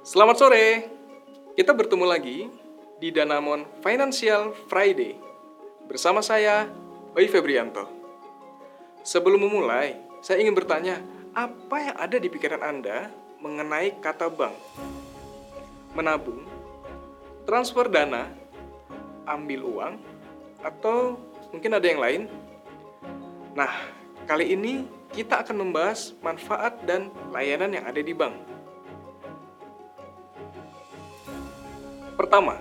Selamat sore. Kita bertemu lagi di Danamon Financial Friday bersama saya, Bayu Febrianto. Sebelum memulai, saya ingin bertanya, apa yang ada di pikiran Anda mengenai kata bank? Menabung, transfer dana, ambil uang, atau mungkin ada yang lain? Nah, kali ini kita akan membahas manfaat dan layanan yang ada di bank. Pertama,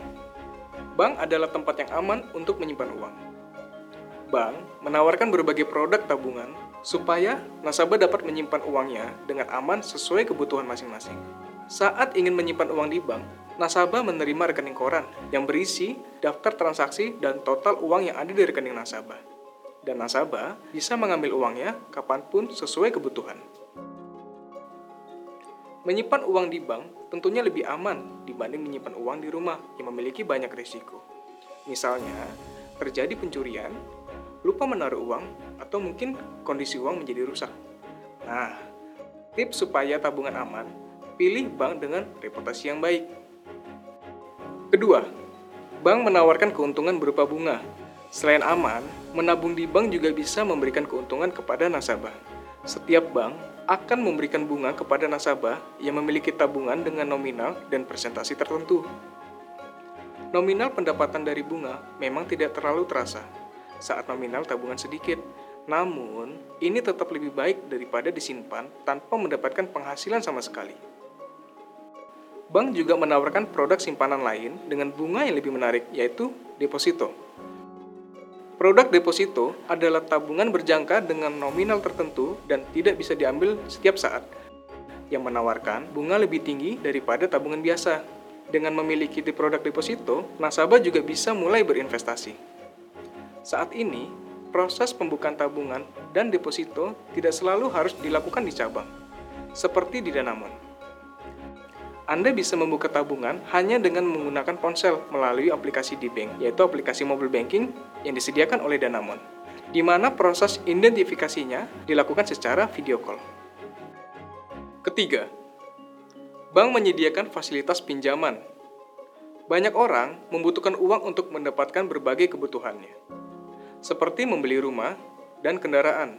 bank adalah tempat yang aman untuk menyimpan uang. Bank menawarkan berbagai produk tabungan supaya nasabah dapat menyimpan uangnya dengan aman sesuai kebutuhan masing-masing. Saat ingin menyimpan uang di bank, nasabah menerima rekening koran yang berisi daftar transaksi dan total uang yang ada di rekening nasabah. Dan nasabah bisa mengambil uangnya kapanpun sesuai kebutuhan. Menyimpan uang di bank tentunya lebih aman dibanding menyimpan uang di rumah yang memiliki banyak risiko. Misalnya, terjadi pencurian, lupa menaruh uang, atau mungkin kondisi uang menjadi rusak. Nah, tips supaya tabungan aman, pilih bank dengan reputasi yang baik. Kedua, bank menawarkan keuntungan berupa bunga. Selain aman, menabung di bank juga bisa memberikan keuntungan kepada nasabah. Setiap bank akan memberikan bunga kepada nasabah yang memiliki tabungan dengan nominal dan persentase tertentu. Nominal pendapatan dari bunga memang tidak terlalu terasa saat nominal tabungan sedikit, namun ini tetap lebih baik daripada disimpan tanpa mendapatkan penghasilan sama sekali. Bank juga menawarkan produk simpanan lain dengan bunga yang lebih menarik, yaitu deposito. Produk deposito adalah tabungan berjangka dengan nominal tertentu dan tidak bisa diambil setiap saat, yang menawarkan bunga lebih tinggi daripada tabungan biasa. Dengan memiliki produk deposito, nasabah juga bisa mulai berinvestasi. Saat ini, proses pembukaan tabungan dan deposito tidak selalu harus dilakukan di cabang, seperti di Danamon. Anda bisa membuka tabungan hanya dengan menggunakan ponsel melalui aplikasi dibank, yaitu aplikasi mobile banking yang disediakan oleh Danamon, di mana proses identifikasinya dilakukan secara video call. Ketiga, bank menyediakan fasilitas pinjaman. Banyak orang membutuhkan uang untuk mendapatkan berbagai kebutuhannya, seperti membeli rumah dan kendaraan.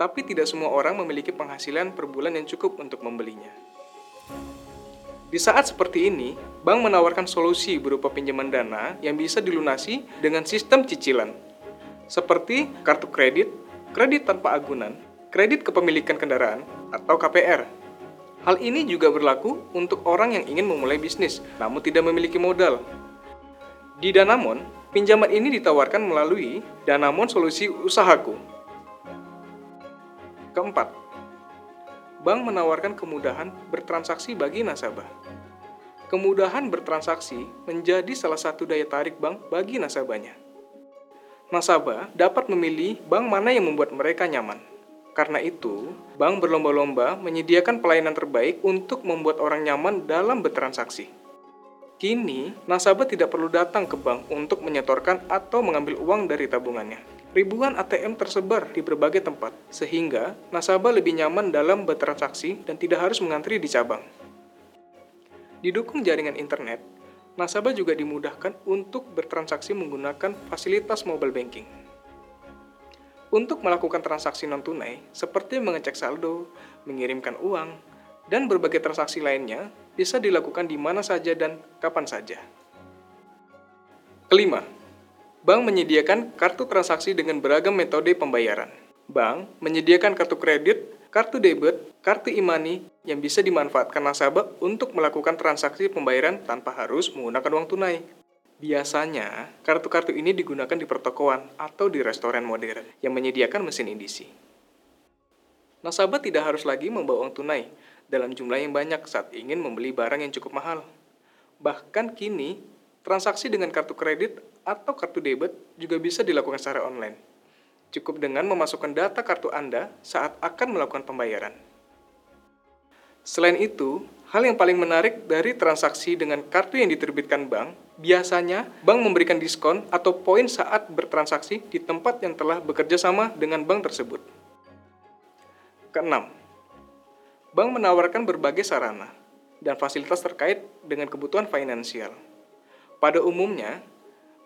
Tapi tidak semua orang memiliki penghasilan per bulan yang cukup untuk membelinya. Di saat seperti ini, bank menawarkan solusi berupa pinjaman dana yang bisa dilunasi dengan sistem cicilan, seperti kartu kredit, kredit tanpa agunan, kredit kepemilikan kendaraan, atau KPR. Hal ini juga berlaku untuk orang yang ingin memulai bisnis, namun tidak memiliki modal. Di Danamon, pinjaman ini ditawarkan melalui Danamon Solusi Usahaku. Keempat, bank menawarkan kemudahan bertransaksi bagi nasabah. Kemudahan bertransaksi menjadi salah satu daya tarik bank bagi nasabahnya. Nasabah dapat memilih bank mana yang membuat mereka nyaman. Karena itu, bank berlomba-lomba menyediakan pelayanan terbaik untuk membuat orang nyaman dalam bertransaksi. Kini, nasabah tidak perlu datang ke bank untuk menyetorkan atau mengambil uang dari tabungannya. Ribuan ATM tersebar di berbagai tempat, sehingga nasabah lebih nyaman dalam bertransaksi dan tidak harus mengantri di cabang. Didukung jaringan internet, nasabah juga dimudahkan untuk bertransaksi menggunakan fasilitas mobile banking. Untuk melakukan transaksi non-tunai, seperti mengecek saldo, mengirimkan uang, dan berbagai transaksi lainnya, bisa dilakukan di mana saja dan kapan saja. Kelima, bank menyediakan kartu transaksi dengan beragam metode pembayaran. Bank menyediakan kartu kredit, kartu debit, kartu e-money yang bisa dimanfaatkan nasabah untuk melakukan transaksi pembayaran tanpa harus menggunakan uang tunai. Biasanya, kartu-kartu ini digunakan di pertokoan atau di restoran modern yang menyediakan mesin EDC. Nasabah tidak harus lagi membawa uang tunai dalam jumlah yang banyak saat ingin membeli barang yang cukup mahal. Bahkan kini, transaksi dengan kartu kredit atau kartu debit juga bisa dilakukan secara online. Cukup dengan memasukkan data kartu Anda saat akan melakukan pembayaran. Selain itu, hal yang paling menarik dari transaksi dengan kartu yang diterbitkan bank, biasanya bank memberikan diskon atau poin saat bertransaksi di tempat yang telah bekerja sama dengan bank tersebut. Keenam, bank menawarkan berbagai sarana dan fasilitas terkait dengan kebutuhan finansial. Pada umumnya,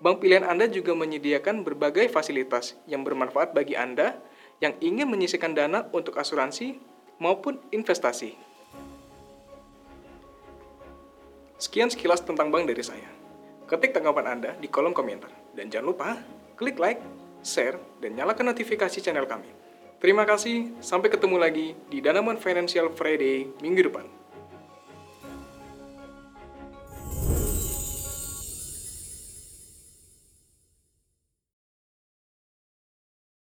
bank pilihan Anda juga menyediakan berbagai fasilitas yang bermanfaat bagi Anda yang ingin menyisihkan dana untuk asuransi maupun investasi. Sekian sekilas tentang bank dari saya. Ketik tanggapan Anda di kolom komentar. Dan jangan lupa klik like, share, dan nyalakan notifikasi channel kami. Terima kasih, sampai ketemu lagi di Danamon Financial Friday minggu depan.